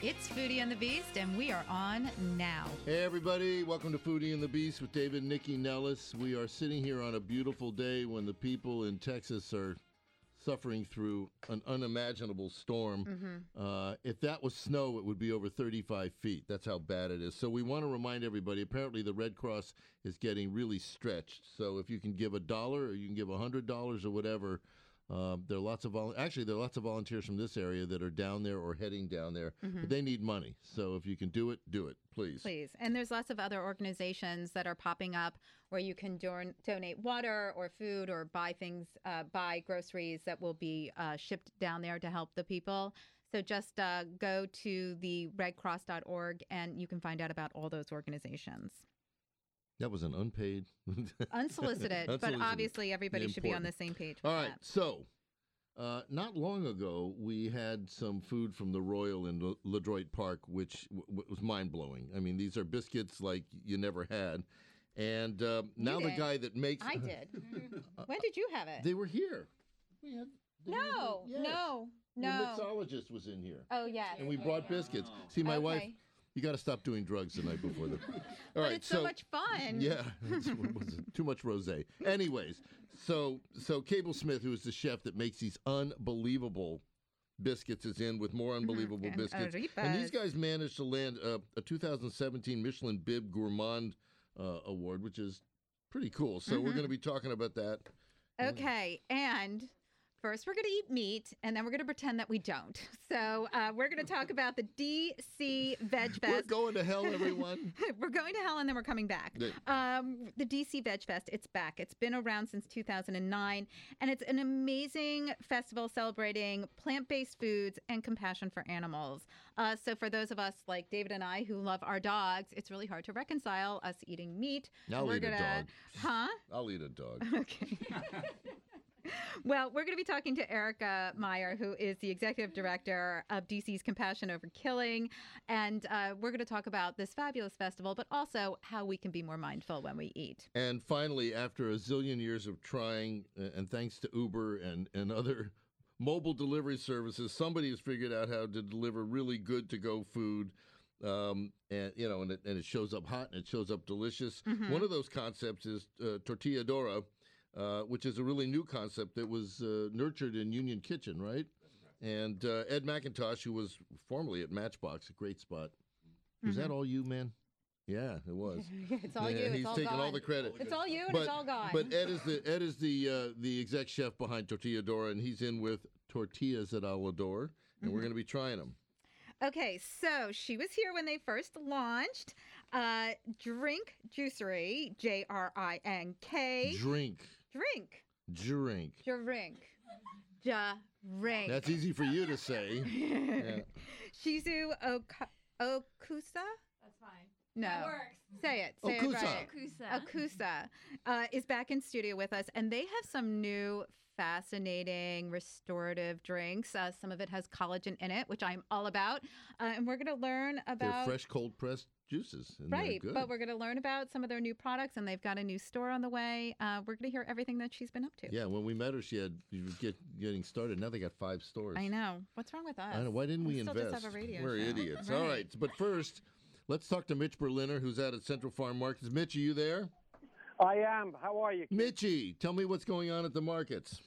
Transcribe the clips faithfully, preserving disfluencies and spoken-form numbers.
It's Foodie and the Beast, and we are on now. Hey, everybody. Welcome to Foodie and the Beast with David and Nikki Nellis. We are sitting here on a beautiful day when the people in Texas are suffering through an unimaginable storm. Mm-hmm. Uh, if that was snow, it would be over thirty-five feet. That's how bad it is. So we want to remind everybody, apparently the Red Cross is getting really stretched. So if you can give a dollar or you can give one hundred dollars or whatever, uh, there are lots of volu- actually, there are lots of volunteers from this area that are down there or heading down there. Mm-hmm. But they need money. So if you can do it, do it. Please. Please. And there's lots of other organizations that are popping up where you can do- donate water or food or buy things, uh, buy groceries that will be uh, shipped down there to help the people. So just uh, go to the red cross dot org and you can find out about all those organizations. That was an unpaid. Unsolicited, Unsolicited. But obviously everybody should be on the same page. All right. That. So. Uh, not long ago, we had some food from the Royal in Le, Le Droit Park, which w- was mind-blowing. I mean, these are biscuits like you never had. And uh, now the guy that makes... I did. Mm. When did you have it? They were here. We had... No, yes. no, no. The mixologist was in here. Oh, yeah. And we brought biscuits. See, my okay. wife... You got to stop doing drugs the night before the. All but right, it's so, so much fun. Yeah, what was it? Too much rosé. Anyways, so so Cable Smith, who is the chef that makes these unbelievable biscuits, is in with more unbelievable mm-hmm. biscuits. And, and these guys managed to land uh, a two thousand seventeen Michelin Bib Gourmand uh, award, which is pretty cool. So mm-hmm. we're going to be talking about that. Okay, yeah. and. First, we're going to eat meat, and then we're going to pretend that we don't. So uh, we're going to talk about the D C Veg Fest. We're going to hell, everyone. We're going to hell, and then we're coming back. Um, the D C Veg Fest, it's back. It's been around since two thousand nine, and it's an amazing festival celebrating plant-based foods and compassion for animals. Uh, so for those of us like David and I who love our dogs, it's really hard to reconcile us eating meat. I'll we're eat gonna, a dog. Huh? I'll eat a dog. Okay. Well, we're going to be talking to Erica Meyer, who is the executive director of D C's Compassion Over Killing. And uh, we're going to talk about this fabulous festival, but also how we can be more mindful when we eat. And finally, after a zillion years of trying, and thanks to Uber and, and other mobile delivery services, somebody has figured out how to deliver really good to-go food. Um, and, you know, and it, and it shows up hot and it shows up delicious. Mm-hmm. One of those concepts is uh, Tortilladora. Uh, which is a really new concept that was uh, nurtured in Union Kitchen, right? And uh, Ed McIntosh, who was formerly at Matchbox, a great spot. Mm-hmm. Was that all you, man? Yeah, it was. It's all yeah, you. It's he's all taking gone. all the credit. It's all you, and but, it's all gone. But Ed is the Ed is the uh, the exec chef behind Tortilladora, and he's in with tortillas that I'll adore, and mm-hmm. we're going to be trying them. Okay, so she was here when they first launched. Uh, JRINK Juicery, J R I N K. Drink. Drink. Drink. Drink. Drink. That's easy for you to say. Yeah. Shizu Oka- Okusa? That's fine. No. That works. Say it. Say Okusa. It right. Okusa. Okusa uh, is back in studio with us, and they have some new fascinating restorative drinks. Uh, some of it has collagen in it, which I'm all about. Uh, and we're going to learn about... They're fresh, cold-pressed juices. And right, they're good. But we're going to learn about some of their new products, and they've got a new store on the way. Uh, we're going to hear everything that she's been up to. Yeah, when we met her, she had she was get, getting started. Now they got five stores. I know. What's wrong with us? I know. Why didn't we, we invest? Just have a radio we're show. Idiots. Right. All right, but first, let's talk to Mitch Berliner, who's out at Central Farm Markets. Mitch, are you there? I am. How are you? Mitchie, tell me what's going on at the markets.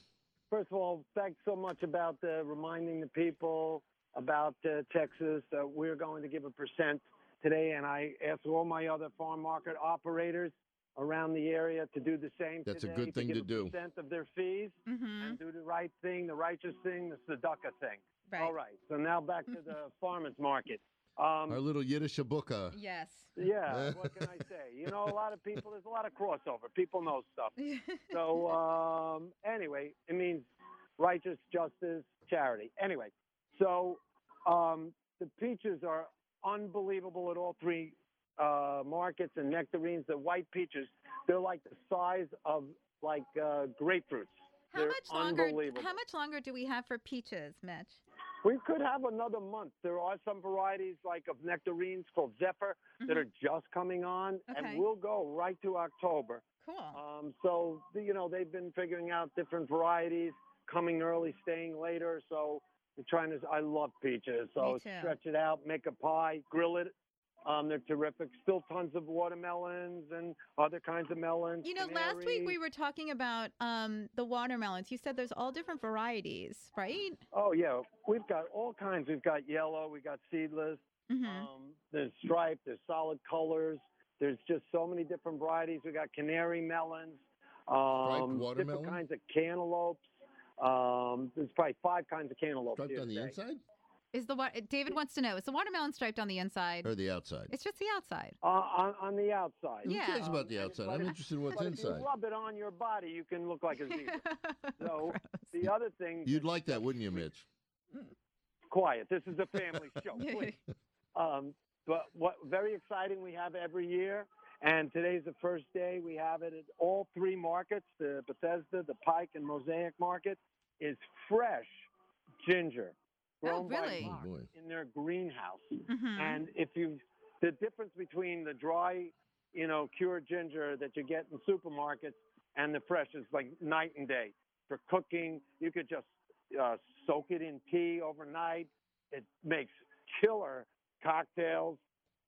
First of all, thanks so much about uh, reminding the people about uh, Texas that uh, we're going to give a percent today, and I asked all my other farm market operators around the area to do the same. That's today, a good thing to, give to do. A percent of their fees mm-hmm. and do the right thing, the righteous thing, the tzedakah thing. Right. All right. So now back to the farmers market. Um, Our little Yiddish abuka. Yes. Yeah, what can I say? You know, a lot of people, there's a lot of crossover. People know stuff. So, um, anyway, it means righteous, justice, charity. Anyway, so um, the peaches are unbelievable at all three uh, markets and nectarines, the white peaches, they're like the size of like uh, grapefruits. How They're much longer? How much longer do we have for peaches, Mitch? We could have another month. There are some varieties like of nectarines called Zephyr mm-hmm. that are just coming on, okay. and we'll go right to October. Cool. Um, so you know they've been figuring out different varieties, coming early, staying later. So the trying to. I love peaches. So Me too. Stretch it out, make a pie, grill it. Um, they're terrific. Still tons of watermelons and other kinds of melons. You know, canaries. Last week we were talking about um, the watermelons. You said there's all different varieties, right? Oh, yeah. We've got all kinds. We've got yellow. We've got seedless. Mm-hmm. Um, there's striped. There's solid colors. There's just so many different varieties. We've got canary melons. Um, watermelon? Different kinds of cantaloupes. Um, there's probably five kinds of cantaloupes. Striped on the inside? Is the wa- David wants to know, is the watermelon striped on the inside? Or the outside? It's just the outside. Uh, on, on the outside. Yeah. Who cares about the outside? I'm interested in what's inside. If you rub it on your body, you can look like a zebra. So the other thing... You'd like that, wouldn't you, Mitch? Quiet. This is a family show. Please. Um, but what very exciting we have every year, and today's the first day we have it at all three markets, the Bethesda, the Pike, and Mosaic Market, is fresh ginger. Grown oh, really? by Fox oh, in their greenhouse. Mm-hmm. And if you, the difference between the dry, you know, cured ginger that you get in supermarkets and the fresh is like night and day. For cooking, you could just uh, soak it in tea overnight. It makes killer cocktails.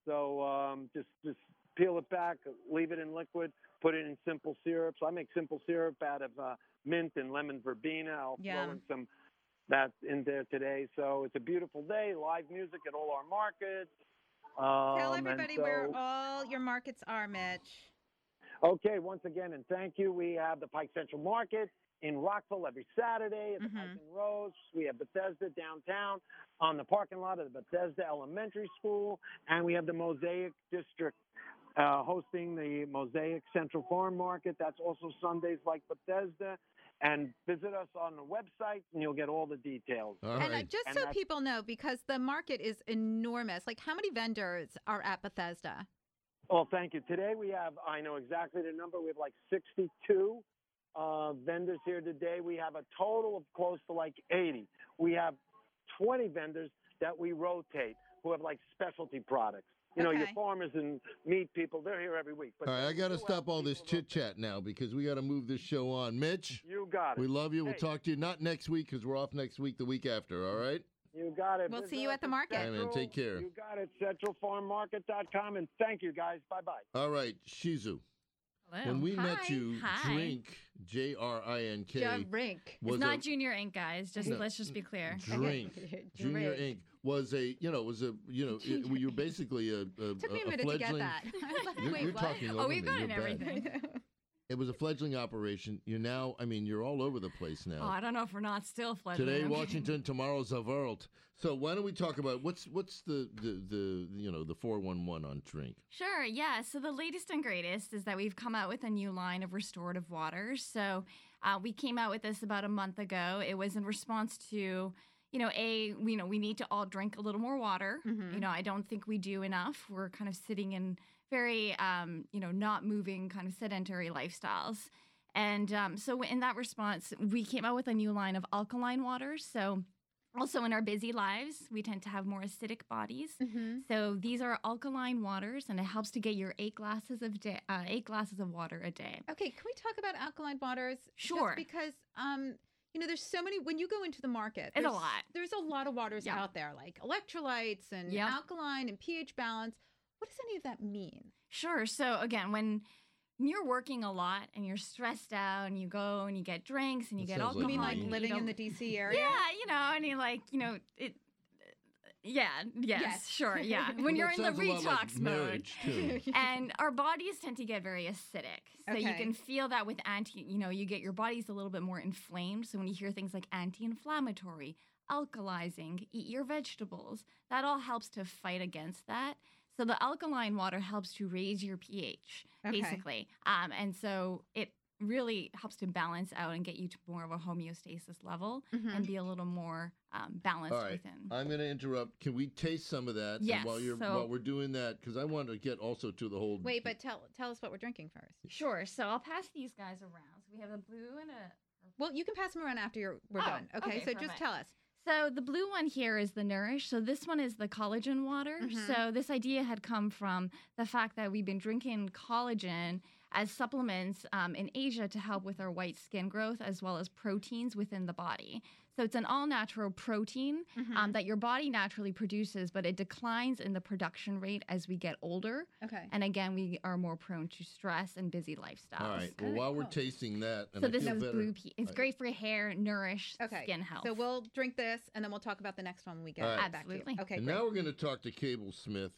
So um, just just peel it back, leave it in liquid, put it in simple syrup. So I make simple syrup out of uh, mint and lemon verbena. I'll yeah. throw in some. That's in there today. So it's a beautiful day, live music at all our markets. Um, Tell everybody so, where all your markets are, Mitch. Okay, once again, and thank you. We have the Pike Central Market in Rockville every Saturday at the mm-hmm. Pike and Rose. We have Bethesda downtown on the parking lot of the Bethesda Elementary School. And we have the Mosaic District uh, hosting the Mosaic Central Farm Market. That's also Sundays like Bethesda. And visit us on the website, and you'll get all the details. All right. And uh, just and so people know, because the market is enormous, like how many vendors are at Bethesda? Oh, thank you. Today we have, I know exactly the number, we have like sixty-two uh, vendors here today. We have a total of close to like eighty. We have twenty vendors that we rotate who have like specialty products. You know, okay. your farmers and meat people, they're here every week. But all right, I got to stop all this chit-chat now because we got to move this show on. Mitch, you got it. We love you. Hey. We'll talk to you not next week because we're off next week, the week after, all right? You got it. We'll Visit see you at the market. Central, all right, man, take care. You got it. central farm market dot com, and thank you, guys. Bye-bye. All right, Shizu. Hello. When we Hi. met you, Hi. Drink, J R I N K. Drink. It's not a, Junior Incorporated, guys. Just no, let's just be clear. Drink. Drink. Junior Incorporated was a, you know, was a, you know, it, well, you're basically a, a, Took me a, a minute fledgling. To get that. I was like, you're, wait, you're what? Talking over oh, we've gotten everything. It was a fledgling operation. You're now, I mean, you're all over the place now. Oh, I don't know if we're not still fledgling. Today, Washington, tomorrow, Zavert. So why don't we talk about what's what's the, the, the you know, the four one one on drink? Sure, yeah. So the latest and greatest is that we've come out with a new line of restorative water. So uh, we came out with this about a month ago. It was in response to... You know, A, you know, we need to all drink a little more water. Mm-hmm. You know, I don't think we do enough. We're kind of sitting in very, um, you know, not moving kind of sedentary lifestyles. And um, so in that response, we came out with a new line of alkaline waters. So also in our busy lives, we tend to have more acidic bodies. Mm-hmm. So these are alkaline waters, and it helps to get your eight glasses of day, uh, eight glasses of water a day. Okay, can we talk about alkaline waters? Sure. Just because... Um, You know, there's so many, when you go into the market, there's, it's a lot. There's a lot of waters yep. out there, like electrolytes and yep. alkaline and pH balance. What does any of that mean? Sure. So again, when you're working a lot and you're stressed out and you go and you get drinks and you that get alcohol. Like you mean like you living in the D C area? Yeah, you know, and you like, you know, it. Yeah, yes, yes, sure, yeah. When well, you're in the retox like mode. And our bodies tend to get very acidic. So okay. you can feel that with anti, you know, you get your body's a little bit more inflamed. So when you hear things like anti-inflammatory, alkalizing, eat your vegetables, that all helps to fight against that. So the alkaline water helps to raise your pH, okay. basically. Um, and so it really helps to balance out and get you to more of a homeostasis level mm-hmm. and be a little more um, balanced all right. within. I'm going to interrupt. Can we taste some of that? Yes. And while you're so, while we're doing that, because I want to get also to the whole. Wait, but tell tell us what we're drinking first. Sure. So I'll pass these guys around. So we have a blue and a. Well, you can pass them around after you're we're oh, done. Okay. okay so perfect. Just tell us. So the blue one here is the Nourish. So this one is the collagen water. Mm-hmm. So this idea had come from the fact that we've been drinking collagen as supplements um, in Asia to help with our white skin growth as well as proteins within the body. So it's an all-natural protein mm-hmm. um, that your body naturally produces, but it declines in the production rate as we get older. Okay. And again, we are more prone to stress and busy lifestyles. All right. Well, while we're tasting that, and so I this is blue pea. It's great for hair, nourish, okay. skin health. So we'll drink this, and then we'll talk about the next one when we get right. back Absolutely. To you. Okay. And great. Now we're going to talk to Cable Smith,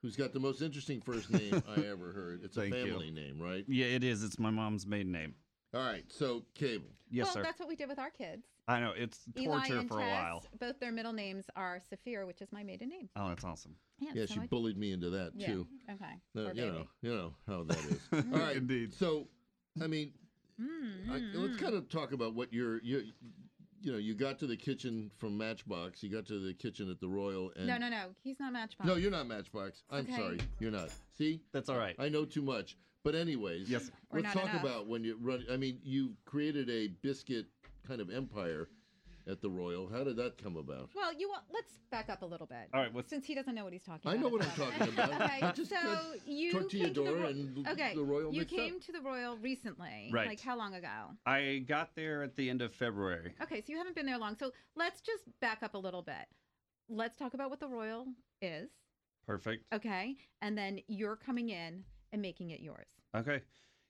who's got the most interesting first name I ever heard. It's a family you. name, right? Yeah, it is. It's my mom's maiden name. All right, so Cable. Yes, well, sir. Well, that's what we did with our kids. I know. It's torture Eli and for Tess, a while. Both their middle names are Zephyr, which is my maiden name. Oh, that's awesome. Yeah, yeah so she I... bullied me into that, too. Yeah. Okay. Uh, you baby. know, you know how that is. All right. Indeed. So, I mean, mm-hmm. I, let's kind of talk about what you're, you're, you know, you got to the kitchen from Matchbox. You got to the kitchen at the Royal. And... No, no, no. He's not Matchbox. No, you're not Matchbox. I'm okay. sorry. You're not. See? That's all right. I know too much. But anyways, yes. let's talk enough. about when you run. I mean, you created a biscuit kind of empire at the Royal. How did that come about? Well, you want, let's back up a little bit. All right, what's, since he doesn't know what he's talking. I about. I know what I'm talking about. Okay, just, so you Tortilladora and okay, the Royal. You came up. to the Royal recently. Right. Like how long ago? I got there at the end of February. Okay, so you haven't been there long. So let's just back up a little bit. Let's talk about what the Royal is. Perfect. Okay, and then you're coming in. And making it yours. Okay.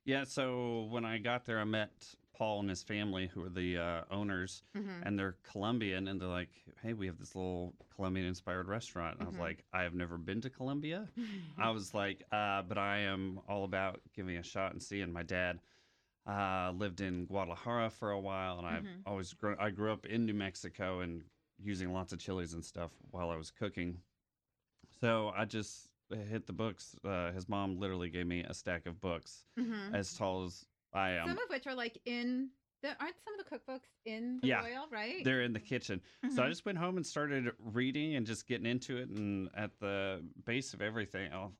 Yeah, so when I got there, I met Paul and his family, who are the uh, owners, mm-hmm. and they're Colombian, and they're like, hey, we have this little Colombian-inspired restaurant. And mm-hmm. I was like, I have never been to Colombia. I was like, uh, but I am all about giving a shot and seeing. My dad uh, lived in Guadalajara for a while, and I've mm-hmm. always grown, I grew up in New Mexico and using lots of chilies and stuff while I was cooking. So I just... hit the books. Uh, his mom literally gave me a stack of books mm-hmm. as tall as I am. Some of which are like in the aren't some of the cookbooks in the yeah, Royal, right? They're in the kitchen. Mm-hmm. So I just went home and started reading and just getting into it. And at the base of everything, I'll,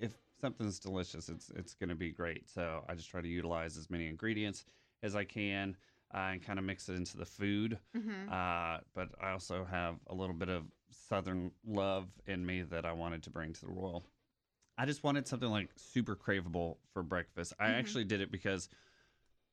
if something's delicious, it's it's going to be great. So I just try to utilize as many ingredients as I can uh, and kind of mix it into the food. Mm-hmm. Uh, but I also have a little bit of Southern love in me that I wanted to bring to the Royal. I just wanted something like super craveable for breakfast. I mm-hmm. actually did it because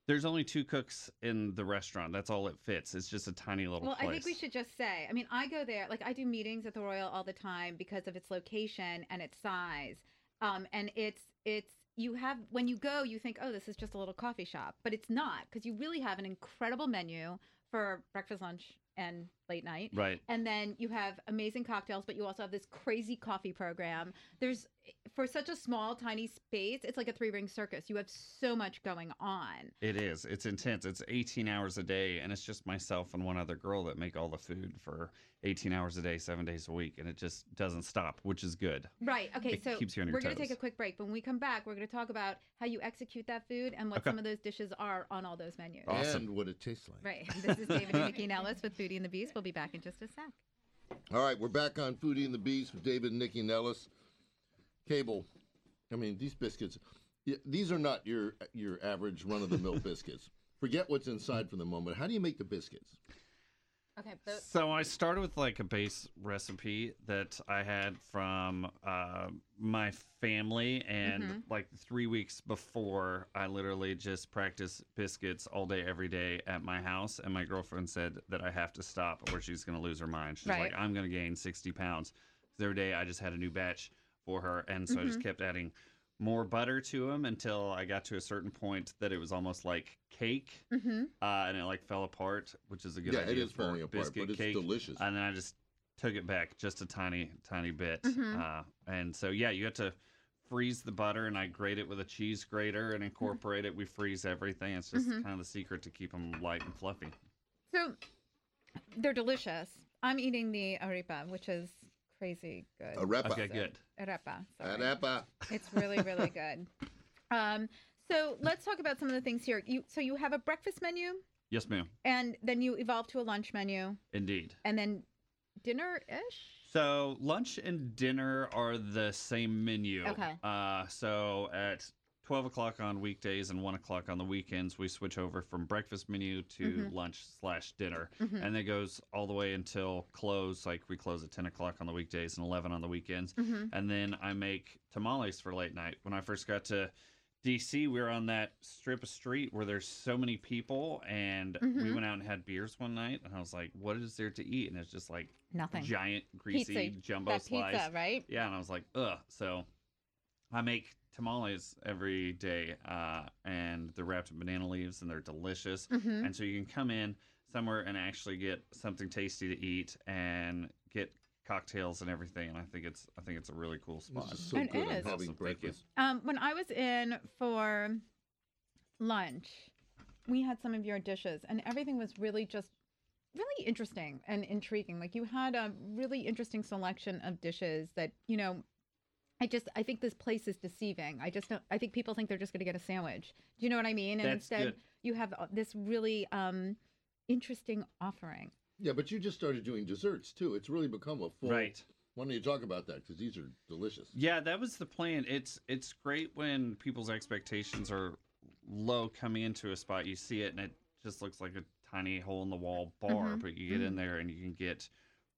there's only two cooks in the restaurant. That's all it fits. It's just a tiny little well, place. Well, I think we should just say, I mean, I go there, like I do meetings at the Royal all the time because of its location and its size. Um, and it's, it's, you have, when you go, you think, oh, this is just a little coffee shop, but it's not because you really have an incredible menu for breakfast, lunch, and late night. Right. And then you have amazing cocktails, but you also have this crazy coffee program. There's, for such a small, tiny space, it's like a three-ring circus. You have so much going on. It is. It's intense. It's eighteen hours a day, and it's just myself and one other girl that make all the food for eighteen hours a day, seven days a week, and it just doesn't stop, which is good. Right. Okay, it so keeps you on your we're going to take a quick break, but when we come back, we're going to talk about how you execute that food and what okay. some of those dishes are on all those menus. Awesome. And what it tastes like. Right. This is David and Nikki Nellis with Foodie and the Beast. We'll be back in just a sec. All right, we're back on Foodie and the Beast with David and Nikki Nellis. Cable, I mean, these biscuits, these are not your your average run-of-the-mill biscuits. Forget what's inside for the moment. How do you make the biscuits? Okay. But- so I started with like a base recipe that I had from uh, my family, and mm-hmm. like three weeks before, I literally just practiced biscuits all day, every day at my house. And my girlfriend said that I have to stop or she's going to lose her mind. She's right. like, I'm going to gain sixty pounds. Every day I just had a new batch for her, and so mm-hmm. I just kept adding more butter to them until I got to a certain point that it was almost like cake, mm-hmm. uh, and it like fell apart, which is a good yeah, idea it is for apart, biscuit but it's cake. Delicious. And then I just took it back just a tiny, tiny bit, mm-hmm. uh, and so yeah, you have to freeze the butter, and I grate it with a cheese grater and incorporate mm-hmm. it. We freeze everything. It's just mm-hmm. kind of the secret to keep them light and fluffy. So they're delicious. I'm eating the arepa, which is. Crazy good. Arepa. Okay, good. Arepa. Sorry. Arepa. It's really, really good. Um, So let's talk about some of the things here. You, so you have a breakfast menu. Yes, ma'am. And then you evolved to a lunch menu. Indeed. And then dinner-ish? So lunch and dinner are the same menu. Okay. Uh, so at twelve o'clock on weekdays and one o'clock on the weekends, we switch over from breakfast menu to mm-hmm. lunch slash dinner. Mm-hmm. And that goes all the way until close. Like we close at ten o'clock on the weekdays and eleven on the weekends. Mm-hmm. And then I make tamales for late night. When I first got to D C, we were on that strip of street where there's so many people, and mm-hmm. we went out and had beers one night, and I was like, what is there to eat? And it's just like nothing. Giant, greasy, pizza. Jumbo that slice. Pizza, right? Yeah, and I was like, ugh. So I make tamales every day, uh, and they're wrapped in banana leaves, and they're delicious. Mm-hmm. And so you can come in somewhere and actually get something tasty to eat and get cocktails and everything, and I think it's I think it's a really cool spot. It's so and good. It is. I'm having breakfast. Um, when I was in for lunch, we had some of your dishes, and everything was really just really interesting and intriguing. Like you had a really interesting selection of dishes that, you know, I just I think this place is deceiving. I just don't, I think people think they're just going to get a sandwich. Do you know what I mean? And That's instead, good. You have this really um, interesting offering. Yeah, but you just started doing desserts, too. It's really become a full... Right. Why don't you talk about that? Because these are delicious. Yeah, that was the plan. It's it's great when people's expectations are low coming into a spot. You see it, and it just looks like a tiny hole-in-the-wall bar. Mm-hmm. But you get mm-hmm. in there, and you can get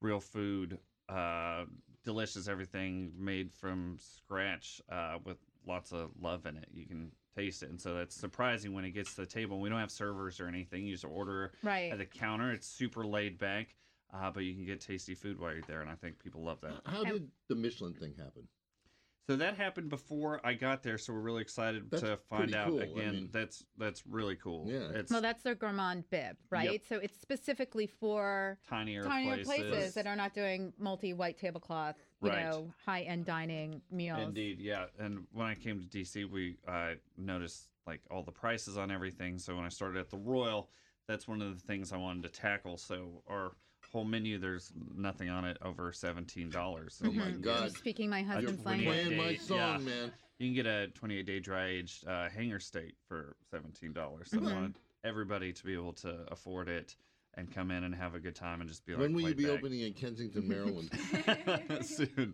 real food, uh, delicious everything made from scratch uh, with lots of love in it. You can taste it, and so that's surprising when it gets to the table. We don't have servers or anything. You just order right. at the counter. It's super laid back, uh, but you can get tasty food while you're there, and I think people love that. How did the Michelin thing happen? So that happened before I got there, so we're really excited that's to find out. Cool. Again, I mean, that's that's really cool. Yeah. It's, well, that's their gourmand bib, right? Yep. So it's specifically for tinier, tinier places. places that are not doing multi-white tablecloth, you right. know, high-end dining meals. Indeed, yeah. And when I came to D C, we uh, noticed like all the prices on everything. So when I started at the Royal, that's one of the things I wanted to tackle. So our whole menu, there's nothing on it over seventeen dollars. So oh my like, God. I'm speaking my husband's language. You're playing my song, yeah. man. You can get a twenty-eight day dry-aged uh, hanger steak for seventeen dollars. So mm-hmm. I wanted everybody to be able to afford it and come in and have a good time and just be like, when will you be back. Opening in Kensington, Maryland? Soon.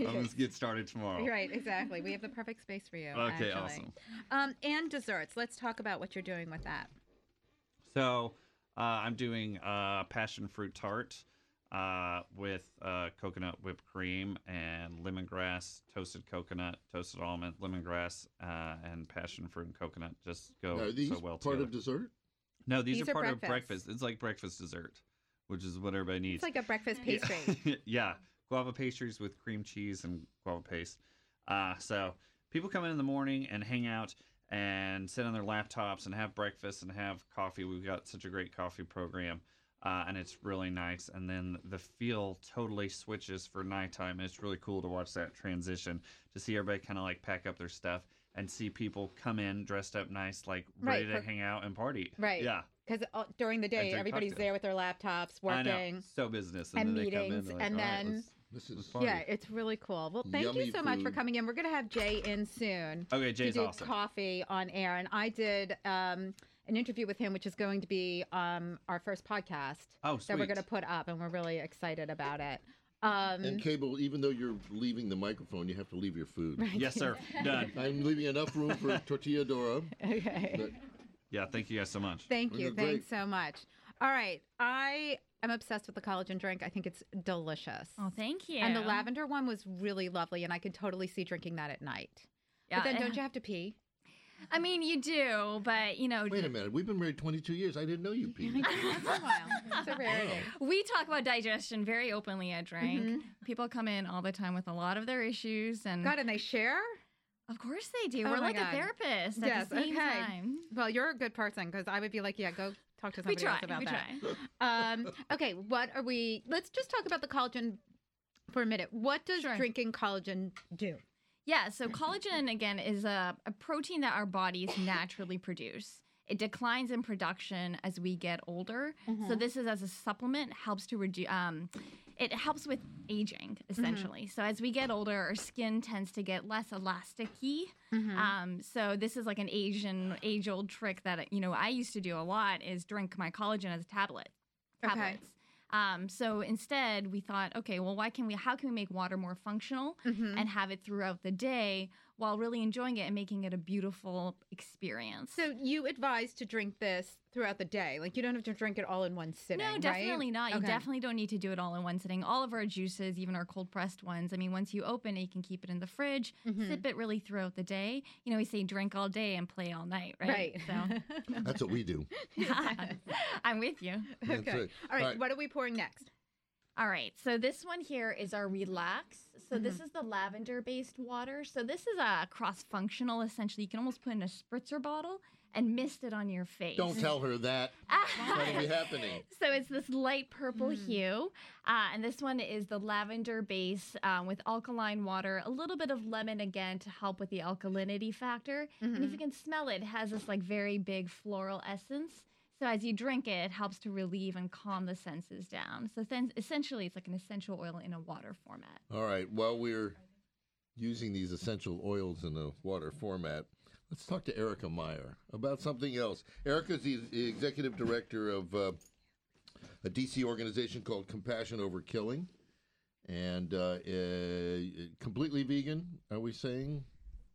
Let's get started tomorrow. Right, exactly. We have the perfect space for you. Okay, actually. Awesome. Um, and desserts. Let's talk about what you're doing with that. So... Uh, I'm doing uh, passion fruit tart uh, with uh, coconut whipped cream and lemongrass, toasted coconut, toasted almond, lemongrass, uh, and passion fruit and coconut just go now, are these so well part together. Of dessert? No, these, these are, are part breakfast. Of breakfast. It's like breakfast dessert, which is what everybody needs. It's like a breakfast pastry. Yeah, yeah. Guava pastries with cream cheese and guava paste. Uh, so people come in in the morning and hang out and sit on their laptops and have breakfast and have coffee. We've got such a great coffee program, uh, and it's really nice. And then the feel totally switches for nighttime. It's really cool to watch that transition, to see everybody kind of like pack up their stuff and see people come in dressed up nice, like ready right, to for, hang out and party. Right. Yeah. Because during the day, everybody's cocktail. There with their laptops, working. I know. So business. And, and then meetings. They come in, like, and then... Right, This is yeah, it's really cool. Well, thank Yummy you so food. Much for coming in. We're going to have Jay in soon. Okay, Jay's to do awesome. Coffee on air. And I did um, an interview with him, which is going to be um, our first podcast oh, sweet. That we're going to put up. And we're really excited about it. Um, and Cable, even though you're leaving the microphone, you have to leave your food. Right. Yes, sir. Done. I'm leaving enough room for Tortilladora. Okay. But... Yeah, thank you guys so much. Thank we're you. Thanks great. So much. All right. I... I'm obsessed with the collagen drink. I think it's delicious. Oh, thank you. And the lavender one was really lovely, and I could totally see drinking that at night. Yeah, but then don't you have to pee? I mean, you do, but, you know. Wait a minute. We've been married twenty-two years. I didn't know you peed. That's a while. It's a rarity. Wow. We talk about digestion very openly at Drink. Mm-hmm. People come in all the time with a lot of their issues. And God, and they share? Of course they do. Oh We're like God. A therapist yes, at the same okay. time. Well, you're a good person, because I would be like, yeah, go talk to somebody else about we that. We try. Um, okay, what are we... Let's just talk about the collagen for a minute. What does sure. drinking collagen do? Yeah, so collagen, again, is a, a protein that our bodies naturally produce. It declines in production as we get older. Mm-hmm. So this is as a supplement, helps to reduce... Um, it helps with aging, essentially. Mm-hmm. So as we get older, our skin tends to get less elastic-y. Mm-hmm. Um, so this is like an Asian age-old trick that, you know, I used to do a lot, is drink my collagen as a tablet. Tablets. Okay. Um, so instead, we thought, okay, well, why can we? How can we make water more functional mm-hmm. and have it throughout the day while really enjoying it and making it a beautiful experience? So you advise to drink this throughout the day, like you don't have to drink it all in one sitting. No, definitely right? not. Okay. You definitely don't need to do it all in one sitting. All of our juices, even our cold pressed ones, I mean, once you open it, you can keep it in the fridge, mm-hmm. sip it really throughout the day. You know, we say drink all day and play all night, right? Right. So that's what we do. I'm with you. Okay. All right. All right. What are we pouring next? All right, so this one here is our Relax. So mm-hmm. this is the lavender-based water. So this is a cross-functional, essentially. You can almost put in a spritzer bottle and mist it on your face. Don't tell her that. That'll be happening. So it's this light purple mm. hue. Uh, and this one is the lavender base um, with alkaline water, a little bit of lemon again to help with the alkalinity factor. Mm-hmm. And if you can smell it, it has this like very big floral essence. So as you drink it, it helps to relieve and calm the senses down. So then essentially, it's like an essential oil in a water format. All right. While we're using these essential oils in a water format, let's talk to Erica Meyer about something else. Erica's the executive director of uh, a D C organization called Compassion Over Killing, and uh, uh, completely vegan, are we saying?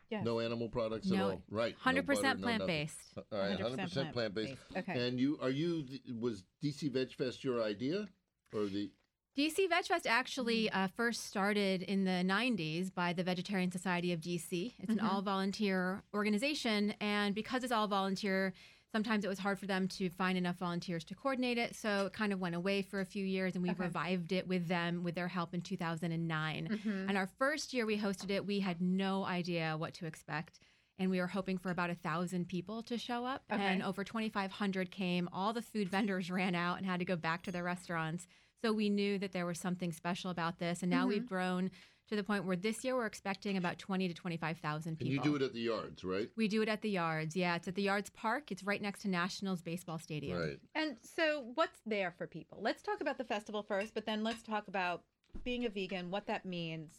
Yes. No animal products no, at all, right? Hundred no percent plant no based. All right, hundred percent plant based. Okay. And you are you was D C Veg Fest your idea, or the D C Veg Fest actually uh, first started in the nineties by the Vegetarian Society of D C. It's mm-hmm. an all volunteer organization, and because it's all volunteer, sometimes it was hard for them to find enough volunteers to coordinate it, so it kind of went away for a few years, and we okay. revived it with them, with their help in two thousand nine. Mm-hmm. And our first year we hosted it, we had no idea what to expect, and we were hoping for about one thousand people to show up, okay. and over twenty-five hundred came. All the food vendors ran out and had to go back to their restaurants, so we knew that there was something special about this, and now mm-hmm. we've grown to the point where this year we're expecting about twenty to twenty-five thousand people. And you do it at the Yards, right? We do it at the Yards, yeah. It's at the Yards Park. It's right next to Nationals Baseball Stadium. Right. And so what's there for people? Let's talk about the festival first, but then let's talk about being a vegan, what that means,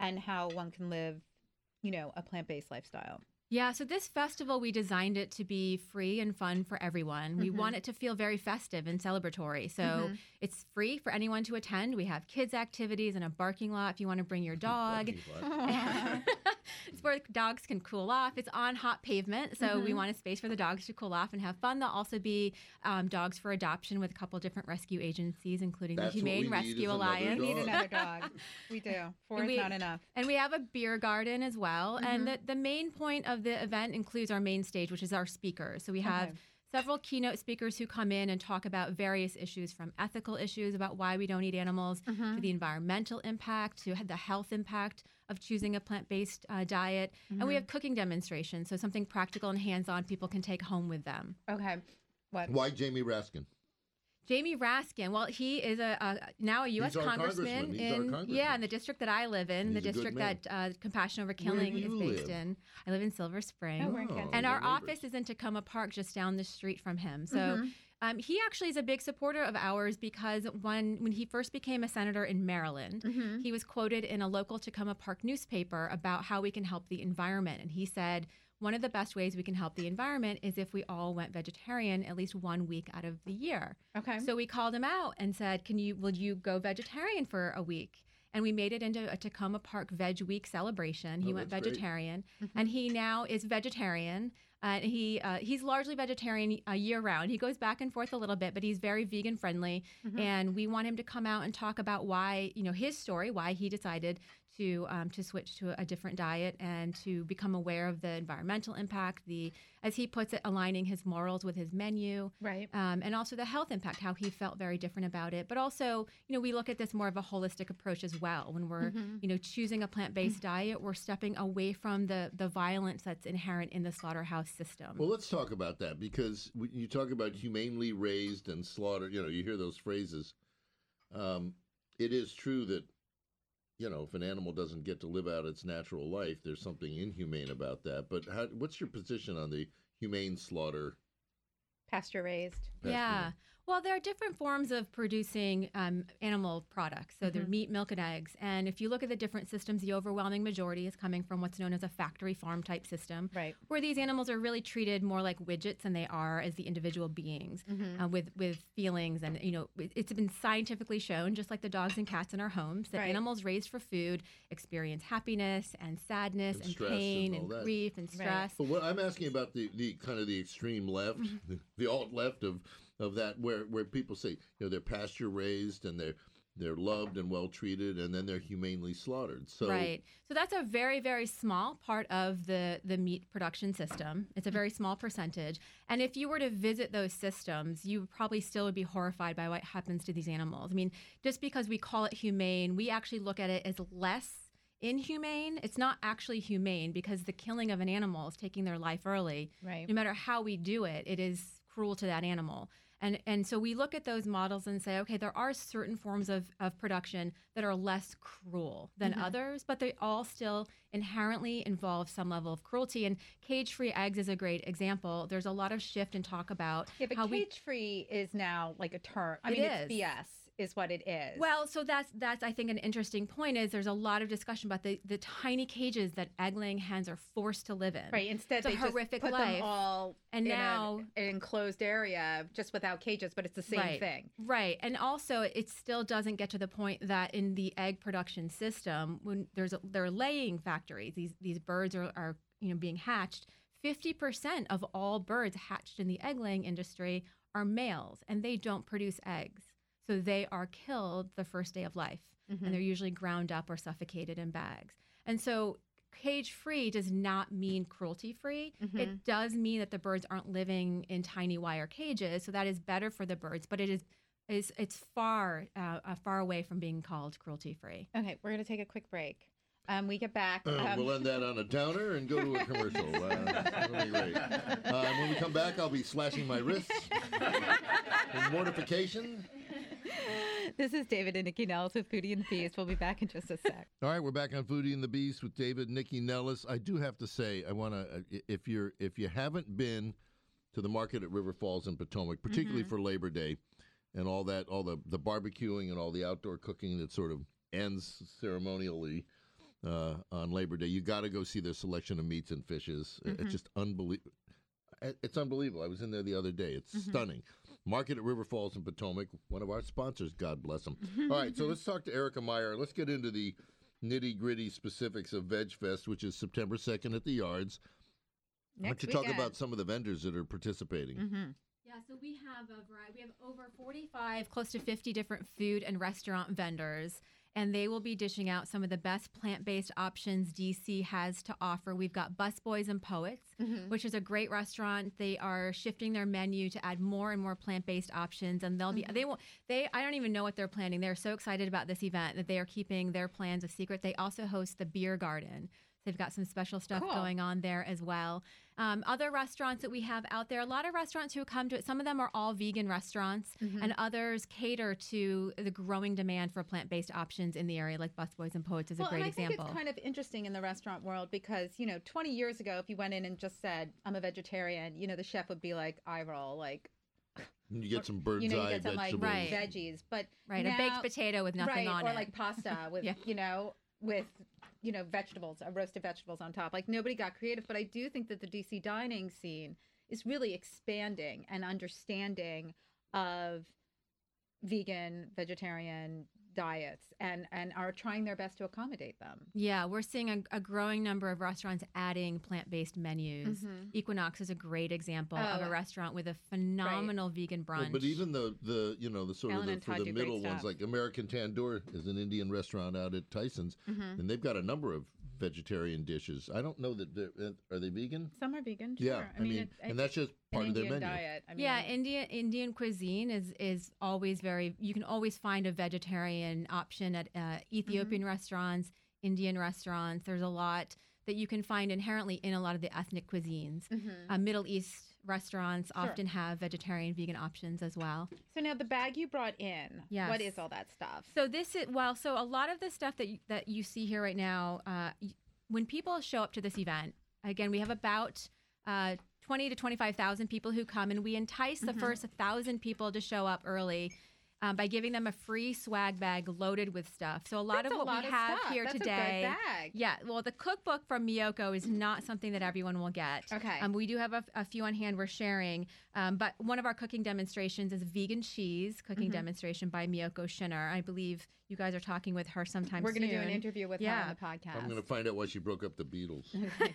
and how one can live, you know, a plant-based lifestyle. Yeah, so this festival, we designed it to be free and fun for everyone. Mm-hmm. We want it to feel very festive and celebratory. So mm-hmm. it's free for anyone to attend. We have kids' activities in a parking lot if you want to bring your dog. It's where dogs can cool off. It's on hot pavement, so mm-hmm. we want a space for the dogs to cool off and have fun. There'll also be um, dogs for adoption with a couple different rescue agencies, including That's the Humane Rescue Alliance. We need another dog. We do. Four we, is not enough. And we have a beer garden as well. Mm-hmm. And the, the main point of the event includes our main stage, which is our speakers. So we have okay. several keynote speakers who come in and talk about various issues, from ethical issues about why we don't eat animals, mm-hmm. to the environmental impact, to the health impact of choosing a plant-based uh, diet. Mm-hmm. And we have cooking demonstrations, so something practical and hands-on people can take home with them. Okay. What? Why Jamie Raskin? Jamie Raskin, well, he is a, a now a U S He's congressman, congressman. in congressman. yeah, in the district that I live in, He's the district that uh, Compassion Over Killing is based live? in. I live in Silver Spring, oh, oh, and our office is in Takoma Park, just down the street from him. So. Mm-hmm. Um, he actually is a big supporter of ours because when, when he first became a senator in Maryland, mm-hmm. he was quoted in a local Takoma Park newspaper about how we can help the environment. And he said, one of the best ways we can help the environment is if we all went vegetarian at least one week out of the year. Okay. So we called him out and said, "Can you? Will you go vegetarian for a week?" And we made it into a Takoma Park Veg Week celebration. He oh, went vegetarian, mm-hmm. and he now is vegetarian. Uh, he uh, he's largely vegetarian uh, year round. He goes back and forth a little bit, but he's very vegan friendly. Mm-hmm. And we want him to come out and talk about why, you know, his story, why he decided to um, to switch to a different diet and to become aware of the environmental impact, the, as he puts it, aligning his morals with his menu, right? Um, and also the health impact, how he felt very different about it. But also, you know, we look at this more of a holistic approach as well. When we're, mm-hmm. you know, choosing a plant-based mm-hmm. diet, we're stepping away from the the violence that's inherent in the slaughterhouse system. Well, let's talk about that, because you talk about humanely raised and slaughtered, you know, you hear those phrases. Um, it is true that, you know, if an animal doesn't get to live out its natural life, there's something inhumane about that. But how, what's your position on the humane slaughter? Pasture raised. Pasture. Yeah. Well, there are different forms of producing um, animal products. So mm-hmm. They're meat, milk, and eggs. And if you look at the different systems, the overwhelming majority is coming from what's known as a factory farm type system, right. where these animals are really treated more like widgets than they are as the individual beings mm-hmm. uh, with, with feelings. And, you know, it's been scientifically shown, just like the dogs and cats in our homes, that right. animals raised for food experience happiness and sadness and, and pain and, and grief and stress. Right. But what I'm asking about the, the kind of the extreme left, mm-hmm. the, the alt left of... Of that, where, where people say, you know, they're pasture raised and they're they're loved and well treated, and then they're humanely slaughtered. So right. So that's a very very small part of the the meat production system. It's a very small percentage. And if you were to visit those systems, you probably still would be horrified by what happens to these animals. I mean, just because we call it humane, we actually look at it as less inhumane. It's not actually humane because the killing of an animal is taking their life early. Right. No matter how we do it, it is cruel to that animal. And and so we look at those models and say, okay, there are certain forms of, of production that are less cruel than mm-hmm. others, but they all still inherently involve some level of cruelty. And cage-free eggs is a great example. There's a lot of shift and talk about yeah, but how cage-free we... is now like a term. I it mean, is. It's B S. Is what it is. Well, so that's that's I think an interesting point is there's a lot of discussion about the, the tiny cages that egg-laying hens are forced to live in. Right. Instead, it's a they horrific just put life. Them all and in now an, an enclosed area just without cages, but it's the same right, thing. Right. And also, it still doesn't get to the point that in the egg production system, when there's a, there are laying factories, these these birds are, are you know being hatched. fifty percent of all birds hatched in the egg-laying industry are males, and they don't produce eggs. So they are killed the first day of life, mm-hmm. and they're usually ground up or suffocated in bags. And so cage-free does not mean cruelty-free. Mm-hmm. It does mean that the birds aren't living in tiny wire cages, so that is better for the birds, but it is is it's far, uh, far away from being called cruelty-free. Okay, we're going to take a quick break. Um, we get back. Um... Uh, we'll end that on a downer and go to a commercial. Uh, that'll be great. Uh, when we come back, I'll be slashing my wrists in mortification. This is David and Nikki Nellis with Foodie and the Beast. We'll be back in just a sec. All right, we're back on Foodie and the Beast with David, Nikki Nellis. I do have to say, I want to if you're if you haven't been to the market at River Falls and Potomac, particularly mm-hmm. for Labor Day and all that, all the the barbecuing and all the outdoor cooking that sort of ends ceremonially. Uh, on Labor Day, you got to go see their selection of meats and fishes. Mm-hmm. It's just unbelievable. It's unbelievable. I was in there the other day. It's mm-hmm. stunning. Market at River Falls and Potomac, one of our sponsors. God bless them. All right, so let's talk to Erica Meyer. Let's get into the nitty-gritty specifics of Veg Fest, which is September second at the Yards. Why don't you talk about some of the vendors that are participating? Mm-hmm. Yeah, so we have a variety. We have over forty-five, close to fifty different food and restaurant vendors. And they will be dishing out some of the best plant-based options D C has to offer. We've got Busboys and Poets, mm-hmm. which is a great restaurant. They are shifting their menu to add more and more plant-based options, and they'll be mm-hmm. they won't they I don't even know what they're planning. They're so excited about this event that they are keeping their plans a secret. They also host the Beer Garden. They've got some special stuff cool. going on there as well. Um, other restaurants that we have out there, a lot of restaurants who come to it, some of them are all vegan restaurants, mm-hmm. and others cater to the growing demand for plant-based options in the area, like Busboys and Poets is well, a great and I example. I think it's kind of interesting in the restaurant world because, you know, twenty years ago, if you went in and just said, I'm a vegetarian, you know, the chef would be like, eye roll, like... You get some bird's you know, eye you get some, vegetables. Like, right. veggies. But right, now, a baked potato with nothing right, on or it. Or like pasta with, yeah. you know, with... you know, vegetables, uh, roasted vegetables on top. Like, nobody got creative, but I do think that the D C dining scene is really expanding and understanding of vegan, vegetarian diets and, and are trying their best to accommodate them. Yeah, we're seeing a, a growing number of restaurants adding plant-based menus. Mm-hmm. Equinox is a great example oh, of a restaurant with a phenomenal right. vegan brunch. Well, but even the, the you know, the sort Ellen of the, for the middle ones, like American Tandoor is an Indian restaurant out at Tyson's, mm-hmm. and they've got a number of vegetarian dishes. I don't know that they're, uh, are they vegan? Some are vegan, sure. Yeah, I mean, mean it, and that's just part of their menu. Diet. I mean, yeah, Indian Indian cuisine is is always very. You can always find a vegetarian option at uh, Ethiopian mm-hmm. restaurants, Indian restaurants. There's a lot that you can find inherently in a lot of the ethnic cuisines. Mm-hmm. Uh, Middle East restaurants sure. often have vegetarian, vegan options as well. So now the bag you brought in, yes. what is all that stuff? So this is well, so a lot of the stuff that you, that you see here right now, uh, when people show up to this event, again, we have about. Uh, twenty to twenty-five thousand people who come, and we entice the mm-hmm. first one thousand people to show up early um, by giving them a free swag bag loaded with stuff. So a lot That's of what lot we of have stuff. Here That's today. That's a good bag. Yeah. Well, the cookbook from Miyoko is not something that everyone will get. Okay. Um, we do have a, a few on hand we're sharing, um, but one of our cooking demonstrations is vegan cheese cooking mm-hmm. demonstration by Miyoko Shinner. I believe you guys are talking with her sometime we're soon. We're going to do an interview with yeah. her on the podcast. I'm going to find out why she broke up the Beatles. Okay.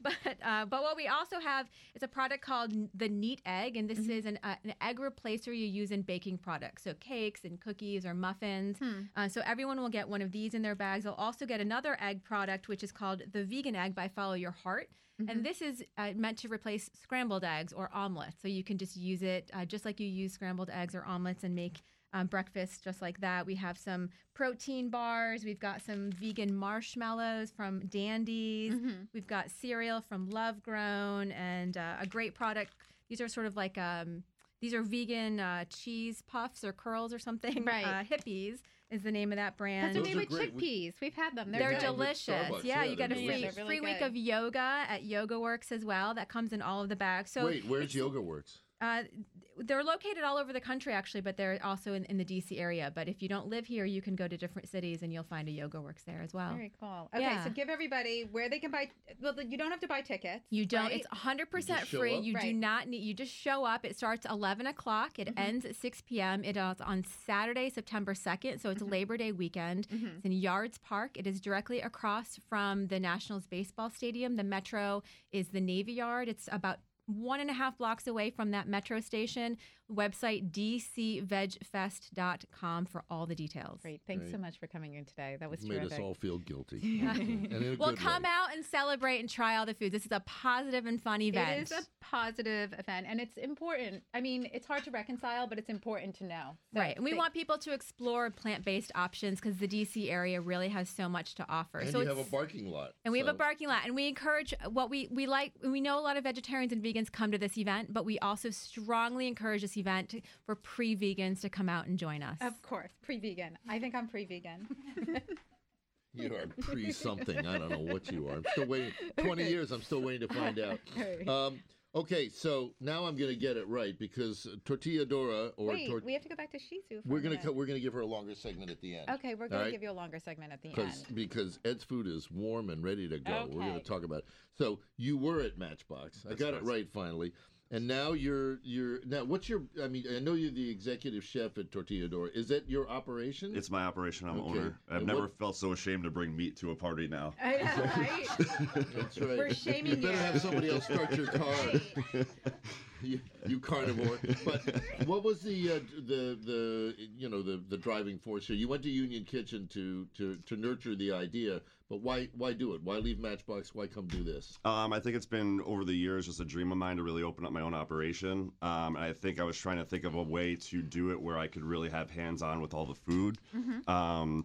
But uh, but what we also have is a product called the Neat Egg, and this mm-hmm. is an, uh, an egg replacer you use in baking products, so cakes and cookies or muffins. Hmm. Uh, so everyone will get one of these in their bags. They'll also get another egg product, which is called the Vegan Egg by Follow Your Heart. Mm-hmm. And this is uh, meant to replace scrambled eggs or omelets. So you can just use it uh, just like you use scrambled eggs or omelets and make Um, breakfast just like that. We have some protein bars. We've got some vegan marshmallows from Dandy's. Mm-hmm. We've got cereal from Love Grown and uh, a great product. These are sort of like um, these are vegan uh, cheese puffs or curls or something. Right. Uh, Hippies is the name of that brand. That's the name of chickpeas. We've had them. They're, they're delicious. Yeah, yeah, you get a free, really free week of yoga at Yoga Works as well. That comes in all of the bags. So wait, where's Yoga Works? Uh, they're located all over the country, actually, but they're also in, in the D C area. But if you don't live here, you can go to different cities, and you'll find a Yoga Works there as well. Very cool. Okay, yeah. So give everybody where they can buy. Well, you don't have to buy tickets. You don't. Right? It's one hundred percent free. Up. You right. do not need. You just show up. It starts eleven o'clock. It mm-hmm. ends at six p.m. It is on Saturday, September second, so it's mm-hmm. Labor Day weekend. Mm-hmm. It's in Yards Park. It is directly across from the Nationals Baseball Stadium. The Metro is the Navy Yard. It's about one and a half blocks away from that metro station. Website d c veg fest dot com for all the details. Great. Thanks Great. so much for coming in today. That was terrific. Made us all feel guilty. Yeah. And well, come way. out and celebrate and try all the food. This is a positive and fun event. It is a positive event, and it's important. I mean, it's hard to reconcile, but it's important to know. So right. And we they, want people to explore plant-based options because the D C area really has so much to offer. And so you have a parking lot. And we so. have a parking lot. And we encourage what we, we like. We know a lot of vegetarians and vegans come to this event, but we also strongly encourage this event to, for pre-vegans to come out and join us. Of course, pre-vegan. I think I'm pre-vegan. You are pre-something. I don't know what you are. I'm still waiting. twenty okay. years, I'm still waiting to find out. Right. Um, okay, so now I'm going to get it right because Tortilladora or... Wait, tor- we have to go back to Shizu. We're going to we're going to give her a longer segment at the end. Okay, we're going right? to give you a longer segment at the end. Because Ed's food is warm and ready to go. Okay. We're going to talk about it. So you were at Matchbox. That's I got awesome. it right finally. And now you're you're now what's your I mean I know you're the executive chef at Tortilladora. Is that your operation? It's my operation. I'm okay. owner. I've and never what... felt so ashamed to bring meat to a party now. I know, right? That's right. We're shaming you. You better have somebody else start your car. Right. You, you carnivore. But what was the uh, the the you know the, the driving force here? You went to Union Kitchen to, to, to nurture the idea, but why why do it? Why leave Matchbox? Why come do this? Um, I think it's been over the years just a dream of mine to really open up my own operation. Um, and I think I was trying to think of a way to do it where I could really have hands on with all the food. Mm-hmm. Um,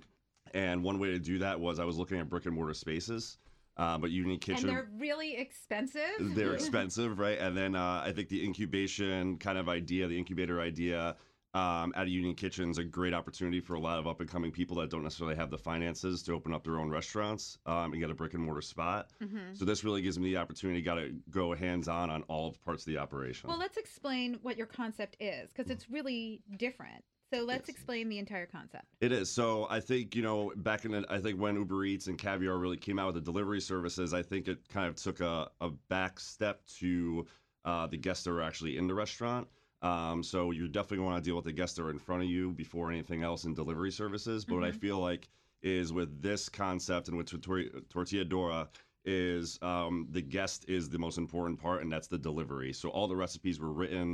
and one way to do that was I was looking at brick and mortar spaces. Uh, but Union Kitchen. And they're really expensive. They're expensive, right? And then uh, I think the incubation kind of idea, the incubator idea um, at a Union Kitchen is a great opportunity for a lot of up-and-coming people that don't necessarily have the finances to open up their own restaurants um, and get a brick-and-mortar spot. Mm-hmm. So this really gives me the opportunity got to go hands-on on all parts of the operation. Well, let's explain what your concept is because it's really different. So let's yes. explain the entire concept. It is. So I think, you know, back in the, I think when Uber Eats and Caviar really came out with the delivery services, I think it kind of took a, a back step to uh, the guests that are actually in the restaurant. Um, so you definitely want to deal with the guests that are in front of you before anything else in delivery services. But mm-hmm. what I feel like is with this concept and with Tortilladora is um, the guest is the most important part, and that's the delivery. So all the recipes were written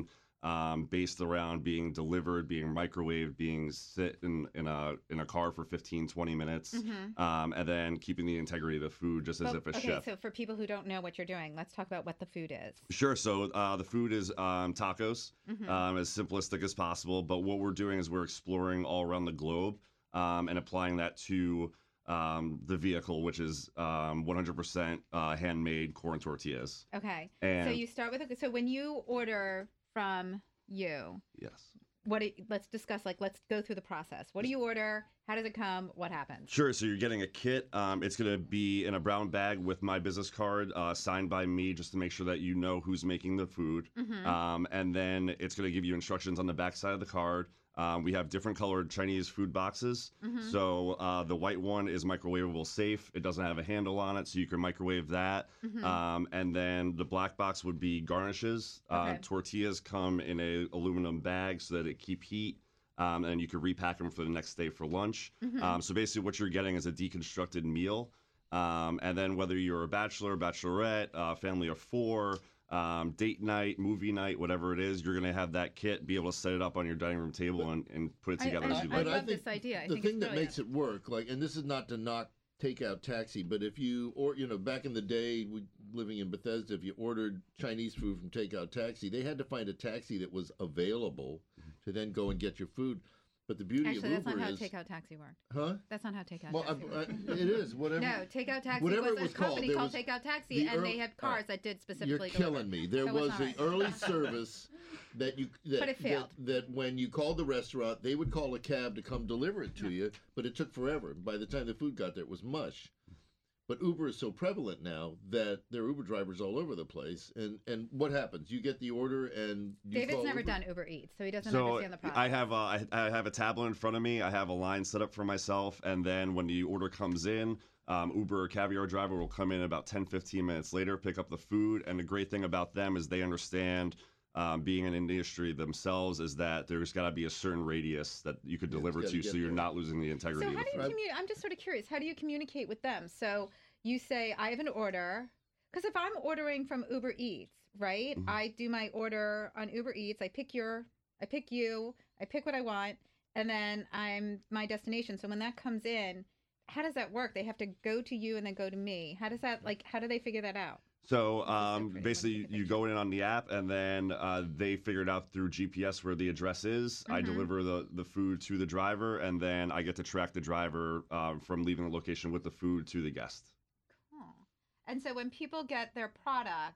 Um, based around being delivered, being microwaved, being sit in, in a in a car for fifteen, twenty minutes, mm-hmm. um, and then keeping the integrity of the food just well, as if a okay, chef. Okay, so for people who don't know what you're doing, let's talk about what the food is. Sure, so uh, the food is um, tacos, mm-hmm. um, as simplistic as possible, but what we're doing is we're exploring all around the globe um, and applying that to um, the vehicle, which is um, one hundred percent uh, handmade corn tortillas. Okay, and so you start with, a, so when you order... From you. Yes. what it, let's discuss, like, let's go through the process. What do you order? How does it come? What happens? Sure. So you're getting a kit. Um, it's going to be in a brown bag with my business card uh, signed by me just to make sure that you know who's making the food. Mm-hmm. Um, and then it's going to give you instructions on the back side of the card. Um, we have different colored Chinese food boxes. Mm-hmm. So uh, the white one is microwavable safe. It doesn't have a handle on it, so you can microwave that. Mm-hmm. Um, and then the black box would be garnishes. Uh, okay. Tortillas come in a aluminum bag so that it keep heat. Um, and you can repack them for the next day for lunch. Mm-hmm. Um, so basically what you're getting is a deconstructed meal. Um, and then whether you're a bachelor, bachelorette, uh, family of four, Um, date night, movie night, whatever it is, you're going to have that kit, be able to set it up on your dining room table but, and, and put it together I, I, as you like. I love this idea. I the think thing that makes it work, like, and this is not to knock takeout taxi, but if you, or, you know, back in the day, we, living in Bethesda, if you ordered Chinese food from takeout taxi, they had to find a taxi that was available to then go and get your food. But the beauty Actually, of Uber is... Actually, that's not how Takeout Taxi worked. Huh? That's not how Takeout well, Taxi I, worked. I, it is, whatever... No, Takeout Taxi whatever was, it was a company called, called Takeout Taxi, the and early, they had cars uh, that did specifically... You're killing deliver. me. There that was, was an right. early service that you... That, but it failed. That, that when you called the restaurant, they would call a cab to come deliver it to yeah. you, but it took forever. By the time the food got there, it was mush. But Uber is so prevalent now that there are Uber drivers all over the place. And, and what happens? You get the order and you David's never Uber. done Uber Eats, so he doesn't so understand the process. I have, a, I have a tablet in front of me. I have a line set up for myself. And then when the order comes in, um, Uber or Caviar driver will come in about ten, fifteen minutes later, pick up the food. And the great thing about them is they understand... Um, being in an industry themselves is that there's got to be a certain radius that you could deliver yeah, to so you're there. not losing the integrity. So how of do you communicate? I'm just sort of curious. How do you communicate with them? So you say, I have an order. Because if I'm ordering from Uber Eats, right, mm-hmm. I do my order on Uber Eats. I pick your, I pick you, I pick what I want, and then I'm my destination. So when that comes in, how does that work? They have to go to you and then go to me. How does that, like, how do they figure that out? So um, basically, you go in on the app, and then uh, they figure it out through G P S where the address is. Mm-hmm. I deliver the, the food to the driver, and then I get to track the driver uh, from leaving the location with the food to the guest. Cool. And so when people get their product,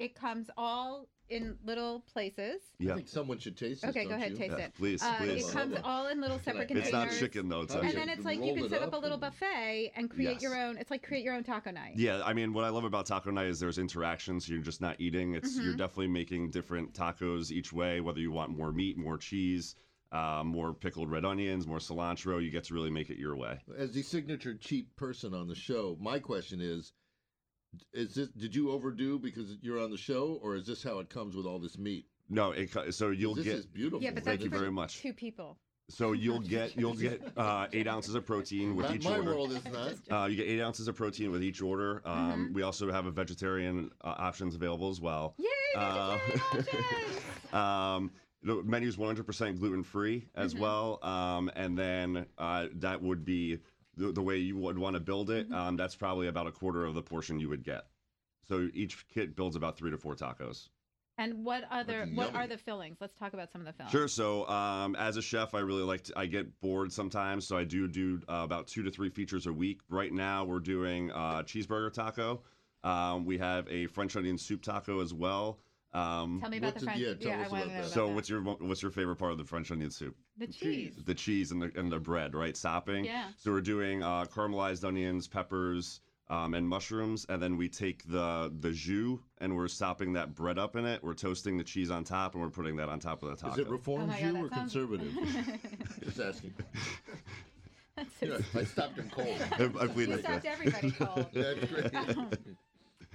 it comes all in little places. Yeah. I think someone should taste it. Okay, don't go ahead, you? taste yeah, it. Please, uh, please. It comes all in little separate containers. It's not chicken, though. It's and then it's like you can set up, up a little buffet and create yes. your own. It's like create your own taco night. Yeah, I mean, what I love about taco night is there's interaction, so you're just not eating. It's mm-hmm. You're definitely making different tacos each way, whether you want more meat, more cheese, uh, more pickled red onions, more cilantro. You get to really make it your way. As the signature cheap person on the show, my question is, Is this? Did you overdo because you're on the show, or is this how it comes with all this meat? No, it, so you'll this get. This is beautiful. Yeah, but thank you very much. Two people. So you'll get you'll get uh, eight ounces of protein with not each my order. My world is not. Uh, you get eight ounces of protein with each order. Um, mm-hmm. We also have a vegetarian uh, options available as well. Yay! Vegetarian uh, options. um, the menu is one hundred percent gluten free as mm-hmm. well, um, and then uh, that would be. The, the way you would want to build it, um, that's probably about a quarter of the portion you would get. So each kit builds about three to four tacos. And what other? What are the fillings? Let's talk about some of the fillings. Sure. So um, as a chef, I really like to, I get bored sometimes, so I do do uh, about two to three features a week. Right now, we're doing uh, cheeseburger taco. Um, we have a French onion soup taco as well. Um, tell me about the French. Yeah, tell yeah, us about that. So, what's your what's your favorite part of the French onion soup? The cheese. The cheese and the and the bread, right? Sopping. Yeah. So we're doing uh, caramelized onions, peppers, um, and mushrooms, and then we take the the jus and we're sopping that bread up in it. We're toasting the cheese on top, and we're putting that on top of the taco. Is it reform oh jus God, or sounds... conservative? Just asking. That's so yeah, I stopped him cold. I you stopped everybody cold. That's great.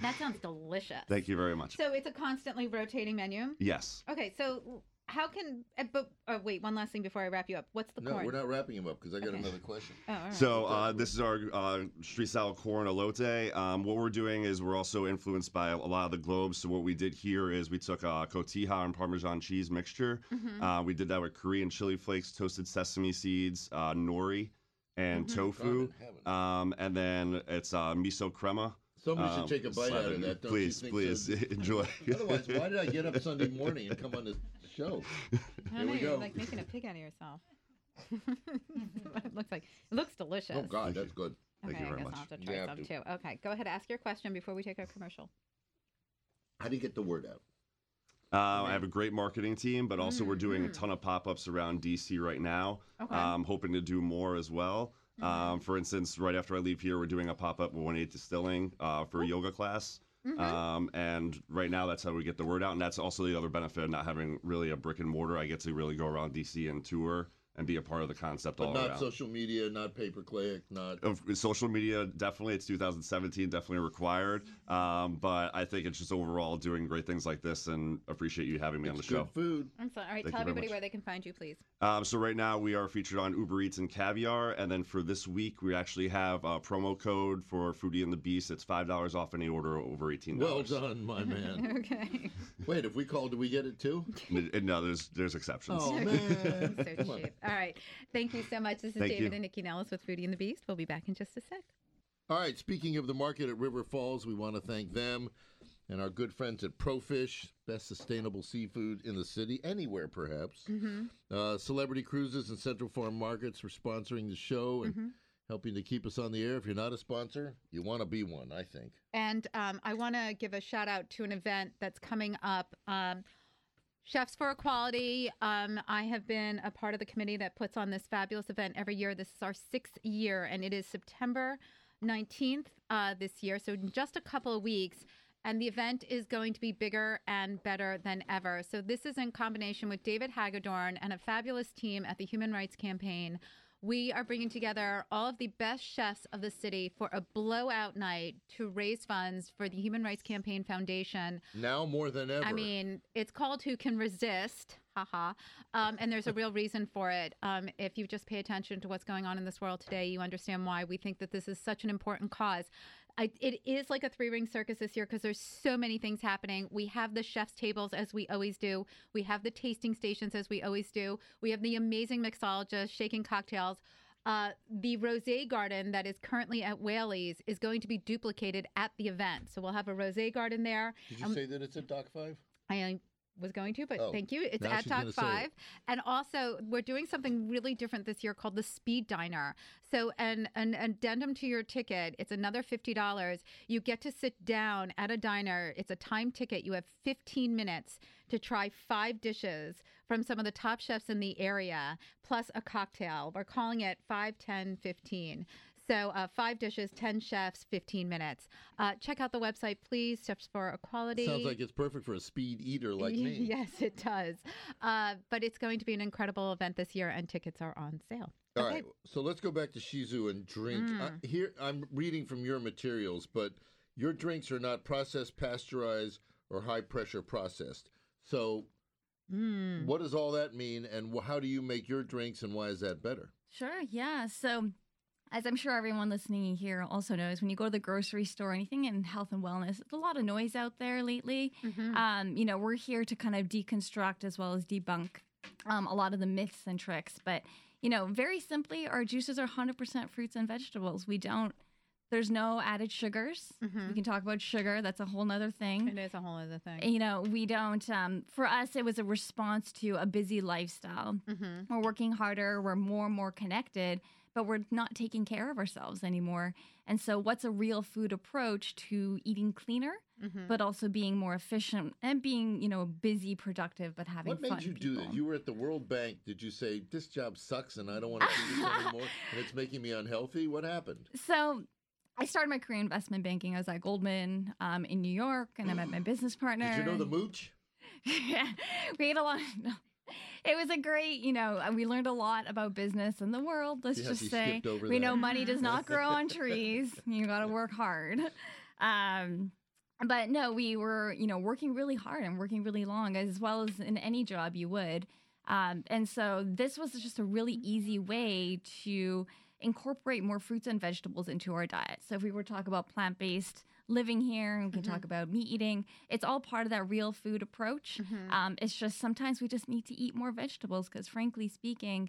That sounds delicious. Thank you very much. So it's a constantly rotating menu? Yes. Okay, so how can – but oh, wait, one last thing before I wrap you up. What's the no, corn? No, we're not wrapping him up because I got okay. another question. Oh, all right. So uh, this is our uh, street style corn elote. Um, what we're doing is we're also influenced by a lot of the globes. So what we did here is we took a cotija and Parmesan cheese mixture. Mm-hmm. Uh, we did that with Korean chili flakes, toasted sesame seeds, uh, nori, and mm-hmm. tofu. Um, and then it's uh, miso crema. Somebody um, should take a bite out of that, don't please, you think? Please, please, so? enjoy. Otherwise, why did I get up Sunday morning and come on this show? I don't know, we go. You're like making a pig out of yourself. It looks like it looks delicious. Oh, God, that's good. Okay, Thank you very I guess much. I'll have to try yeah, some, too. Okay, go ahead. Ask your question before we take our commercial. How do you get the word out? Uh, I have a great marketing team, but also mm-hmm. we're doing a ton of pop-ups around D C right now. Okay. Um, hoping to do more as well. Mm-hmm. Um, for instance, right after I leave here, we're doing a pop-up with one eight Distilling uh, for oh. yoga class. Mm-hmm. Um, and right now, that's how we get the word out. And that's also the other benefit of not having really a brick and mortar. I get to really go around D C and tour and be a part of the concept but all around. But not social media, not pay-per-click, not... Uh, social media, definitely. It's two thousand seventeen, definitely required. Um, but I think it's just overall doing great things like this, and appreciate you having me it's on the good show. Food. I'm sorry. All right, Thank tell everybody much. where they can find you, please. Um, so right now we are featured on Uber Eats and Caviar, and then for this week we actually have a promo code for Foodie and the Beast. It's five dollars off any order over eighteen dollars. Well done, my man. Okay. Wait, if we call, do we get it too? No, there's, there's exceptions. Oh, man. So cheap. All right. Thank you so much. This is Thank David you. and Nikki Nellis with Foodie and the Beast. We'll be back in just a sec. All right. Speaking of the market at River Falls, we want to thank them and our good friends at ProFish, best sustainable seafood in the city, anywhere perhaps. Mm-hmm. Uh, Celebrity Cruises and Central Farm Markets for sponsoring the show and mm-hmm. helping to keep us on the air. If you're not a sponsor, you want to be one, I think. And um, I want to give a shout out to an event that's coming up. Um Chefs for Equality. Um, I have been a part of the committee that puts on this fabulous event every year. This is our sixth year, and it is September nineteenth uh, this year, so in just a couple of weeks. And the event is going to be bigger and better than ever. So this is in combination with David Hagedorn and a fabulous team at the Human Rights Campaign. We are bringing together all of the best chefs of the city for a blowout night to raise funds for the Human Rights Campaign Foundation. Now more than ever. I mean, it's called Who Can Resist, haha, um, and there's a real reason for it. Um, if you just pay attention to what's going on in this world today, you understand why we think that this is such an important cause. I, it is like a three-ring circus this year because there's so many things happening. We have the chef's tables, as we always do. We have the tasting stations, as we always do. We have the amazing mixologist shaking cocktails. Uh, the rosé garden that is currently at Whaley's is going to be duplicated at the event. So we'll have a rosé garden there. Did you um, say that it's at Dock five? I was going to, but oh, thank you. It's at Dock five. And also, we're doing something really different this year called the Speed Diner. So an, an addendum to your ticket, it's another fifty dollars. You get to sit down at a diner. It's a time ticket. You have fifteen minutes to try five dishes from some of the top chefs in the area, plus a cocktail. We're calling it five, ten, fifteen. So uh, five dishes, ten chefs, fifteen minutes. Uh, check out the website, please, Chefs for Equality. Sounds like it's perfect for a speed eater like me. Yes, it does. Uh, but it's going to be an incredible event this year, and tickets are on sale. All okay. right, so let's go back to Shizu and drink. Mm. I, here, I'm reading from your materials, but your drinks are not processed, pasteurized, or high-pressure processed. So mm. what does all that mean, and how do you make your drinks, and why is that better? Sure, yeah. So... as I'm sure everyone listening here also knows, when you go to the grocery store, anything in health and wellness, there's a lot of noise out there lately. Mm-hmm. Um, you know, we're here to kind of deconstruct as well as debunk um, a lot of the myths and tricks. But, you know, very simply, our juices are one hundred percent fruits and vegetables. We don't, there's no added sugars. Mm-hmm. We can talk about sugar. That's a whole nother thing. It is a whole other thing. You know, we don't, um, for us, it was a response to a busy lifestyle. Mm-hmm. We're working harder. We're more and more connected, but we're not taking care of ourselves anymore. And so what's a real food approach to eating cleaner, mm-hmm. but also being more efficient and being, you know, busy, productive, but having fun. What made you people. do that? You were at the World Bank. Did you say, this job sucks and I don't want to do this anymore and it's making me unhealthy? What happened? So I started my career in investment banking. I was at Goldman um, in New York, and I met my business partner. Did you know the mooch? Yeah. We ate a lot of... No. It was a great, you know, we learned a lot about business and the world. Let's yes, just say we that. know money does not grow on trees. You got to work hard. Um, but no, we were, you know, working really hard and working really long, as well as in any job you would. Um, and so this was just a really easy way to incorporate more fruits and vegetables into our diet. So if we were to talk about plant-based living here, and we can mm-hmm. talk about meat eating. It's all part of that real food approach. Mm-hmm. Um, it's just sometimes we just need to eat more vegetables because, frankly speaking,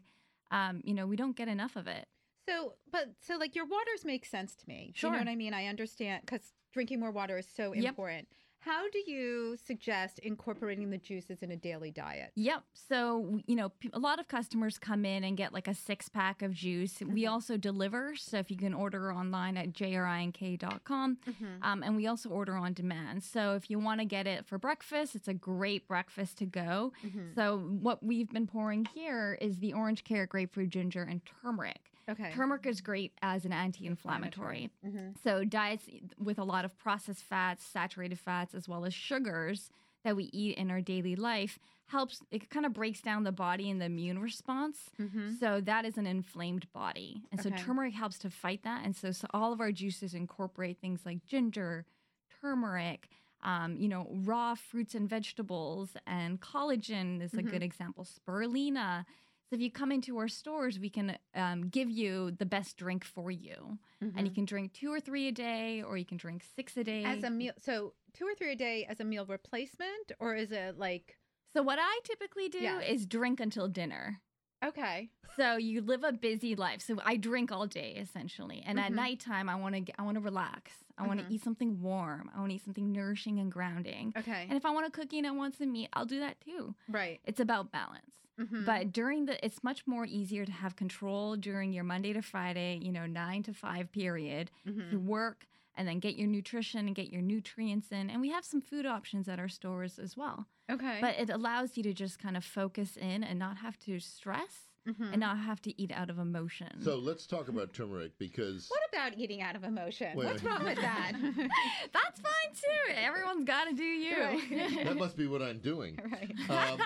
um, you know, we don't get enough of it. So, but so like your waters make sense to me. Sure. You know what I mean? I understand because drinking more water is so yep. important. How do you suggest incorporating the juices in a daily diet? Yep. So, you know, a lot of customers come in and get like a six pack of juice. Mm-hmm. We also deliver. So if you can order online at J R I N K dot com. Mm-hmm. Um, and we also order on demand. So if you want to get it for breakfast, it's a great breakfast to go. Mm-hmm. So what we've been pouring here is the orange, carrot, grapefruit, ginger, and turmeric. Okay. Turmeric is great as an anti-inflammatory. Mm-hmm. So diets with a lot of processed fats, saturated fats, as well as sugars that we eat in our daily life, helps, it kind of breaks down the body and the immune response. Mm-hmm. So that is an inflamed body. And okay. so turmeric helps to fight that. And so, so all of our juices incorporate things like ginger, turmeric, um, you know, raw fruits and vegetables, and collagen is a mm-hmm. good example, spirulina. So if you come into our stores, we can um, give you the best drink for you. Mm-hmm. And you can drink two or three a day, or you can drink six a day. As a meal. So two or three a day as a meal replacement, or is it like... So what I typically do yeah. is drink until dinner. Okay. So you live a busy life. So I drink all day, essentially. And mm-hmm. at nighttime, I want to I want to relax. I mm-hmm. want to eat something warm. I want to eat something nourishing and grounding. Okay. And if I want a cookie and I want some meat, I'll do that too. Right. It's about balance. Mm-hmm. But during the, it's much more easier to have control during your Monday to Friday, you know, nine to five period. Mm-hmm. You work and then get your nutrition and get your nutrients in. And we have some food options at our stores as well. Okay. But it allows you to just kind of focus in and not have to stress. Mm-hmm. And not have to eat out of emotion. So let's talk about turmeric, because... What about eating out of emotion? Wait, What's wrong with that? That's fine, too. Everyone's got to do you. Right. That must be what I'm doing. Right. Um,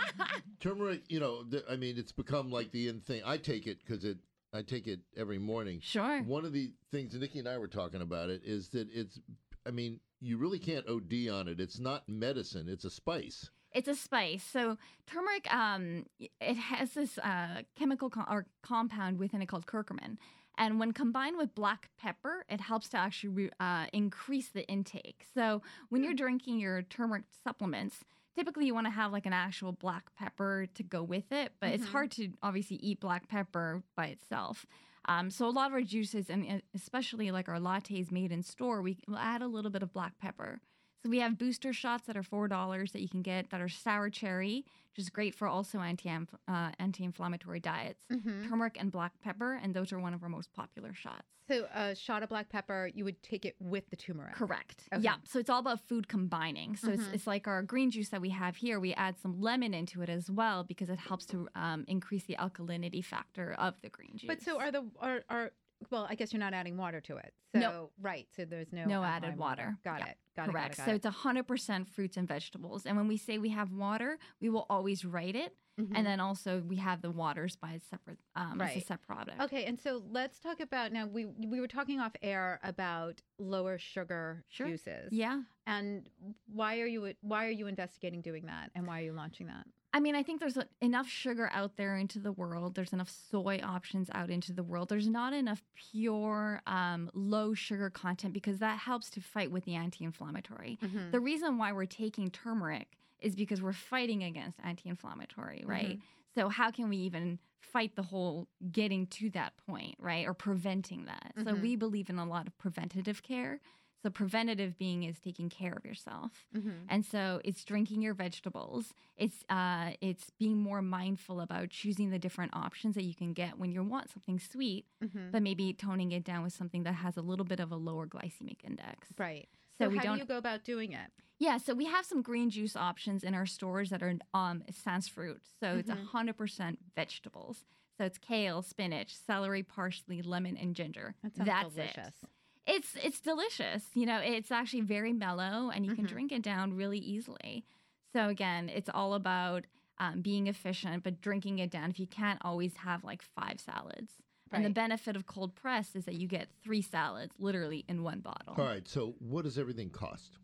turmeric, you know, th- I mean, it's become like the in thing. I take it because it, I take it every morning. Sure. One of the things Nikki and I were talking about it is that it's, I mean, you really can't O D on it. It's not medicine. It's a spice. It's a spice. So turmeric, um, it has this uh, chemical co- or compound within it called curcumin. And when combined with black pepper, it helps to actually re- uh, increase the intake. So when you're drinking your turmeric supplements, typically you want to have like an actual black pepper to go with it. But mm-hmm. it's hard to obviously eat black pepper by itself. Um, so a lot of our juices, and especially like our lattes made in store, we will add a little bit of black pepper. So we have booster shots that are four dollars that you can get that are sour cherry, which is great for also anti uh, anti-inflammatory diets, mm-hmm. turmeric and black pepper, and those are one of our most popular shots. So a shot of black pepper, you would take it with the turmeric? Correct. Okay. Yeah. So it's all about food combining. So mm-hmm. it's, it's like our green juice that we have here. We add some lemon into it as well because it helps to um, increase the alkalinity factor of the green juice. But so are the... are, are Well, I guess you're not adding water to it. So, nope. Right. So there's no... No added water. Got yeah. it. Got Correct. It, got it, got so it. It's one hundred percent fruits and vegetables. And when we say we have water, we will always write it. Mm-hmm. And then also we have the waters by a separate, um, right. as a separate product. Okay. And so let's talk about... Now, we we were talking off air about lower sugar sure. juices. Yeah. And why are you why are you investigating doing that? And why are you launching that? I mean, I think there's enough sugar out there into the world. There's enough soy options out into the world. There's not enough pure um, low sugar content because that helps to fight with the anti-inflammatory. Mm-hmm. The reason why we're taking turmeric is because we're fighting against anti-inflammatory, right? Mm-hmm. So how can we even fight the whole getting to that point, right? Or preventing that. Mm-hmm. So we believe in a lot of preventative care. So preventative being is taking care of yourself. Mm-hmm. And so it's drinking your vegetables. It's uh, it's being more mindful about choosing the different options that you can get when you want something sweet, mm-hmm. but maybe toning it down with something that has a little bit of a lower glycemic index. Right. So, so we how don't... do you go about doing it? Yeah, so we have some green juice options in our stores that are um, sans fruit. So mm-hmm. it's one hundred percent vegetables. So it's kale, spinach, celery, parsley, lemon, and ginger. That sounds That's delicious. It. It's it's delicious. You know, it's actually very mellow and you can mm-hmm. drink it down really easily. So again, it's all about um, being efficient, but drinking it down if you can't always have like five salads. Right. And the benefit of cold press is that you get three salads literally in one bottle. All right. So what does everything cost?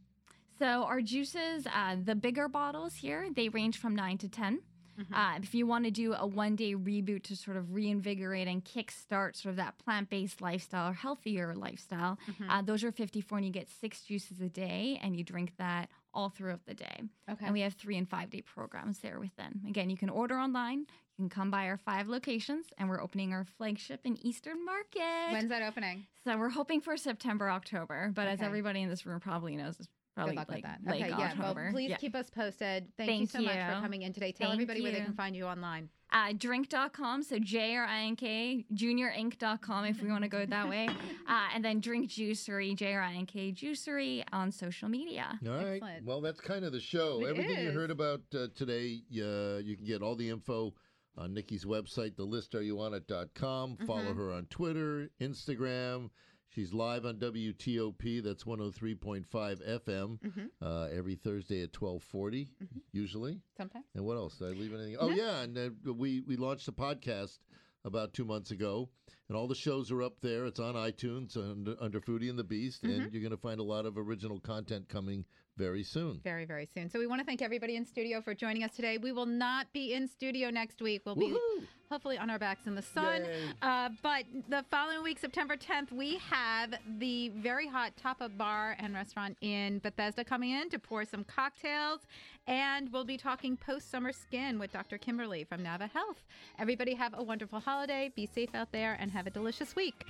So our juices, uh, the bigger bottles here, they range from nine to ten. Mm-hmm. Uh, if you want to do a one-day reboot to sort of reinvigorate and kickstart sort of that plant-based lifestyle or healthier lifestyle, mm-hmm. uh, those are fifty-four, and you get six juices a day, and you drink that all throughout the day. Okay. And we have three- and five-day programs there within. Again, you can order online. You can come by our five locations, and we're opening our flagship in Eastern Market. When's that opening? So we're hoping for September, October, but okay. as everybody in this room probably knows, it's Probably, good luck like, with that. Okay, yeah. Well, please yeah. keep us posted. Thank, Thank you so you. much for coming in today. Tell Thank everybody you. where they can find you online. Uh, drink dot com, so J R I N K, junior ink dot com if we want to go that way. Uh, and then Drink Juicery, J R I N K Juicery on social media. All right. Excellent. Well, that's kind of the show. It Everything is. you heard about uh, today, uh, you can get all the info on Nikki's website, the list are you on it dot com. Follow mm-hmm. her on Twitter, Instagram. She's live on W T O P, that's one oh three point five F M, mm-hmm. uh, every Thursday at twelve forty, mm-hmm. usually. Sometimes. And what else? Did I leave anything? Oh, no. yeah, and uh, we, we launched a podcast about two months ago, and all the shows are up there. It's on iTunes under, under Foodie and the Beast, mm-hmm. and you're going to find a lot of original content coming very soon. Very, very soon. So we want to thank everybody in studio for joining us today. We will not be in studio next week. We'll Woo-hoo! be hopefully on our backs in the sun. Uh, but the following week, September tenth, we have the very hot Tapa Bar and Restaurant in Bethesda coming in to pour some cocktails. And we'll be talking post-summer skin with Doctor Kimberly from Nava Health. Everybody have a wonderful holiday. Be safe out there and have a delicious week.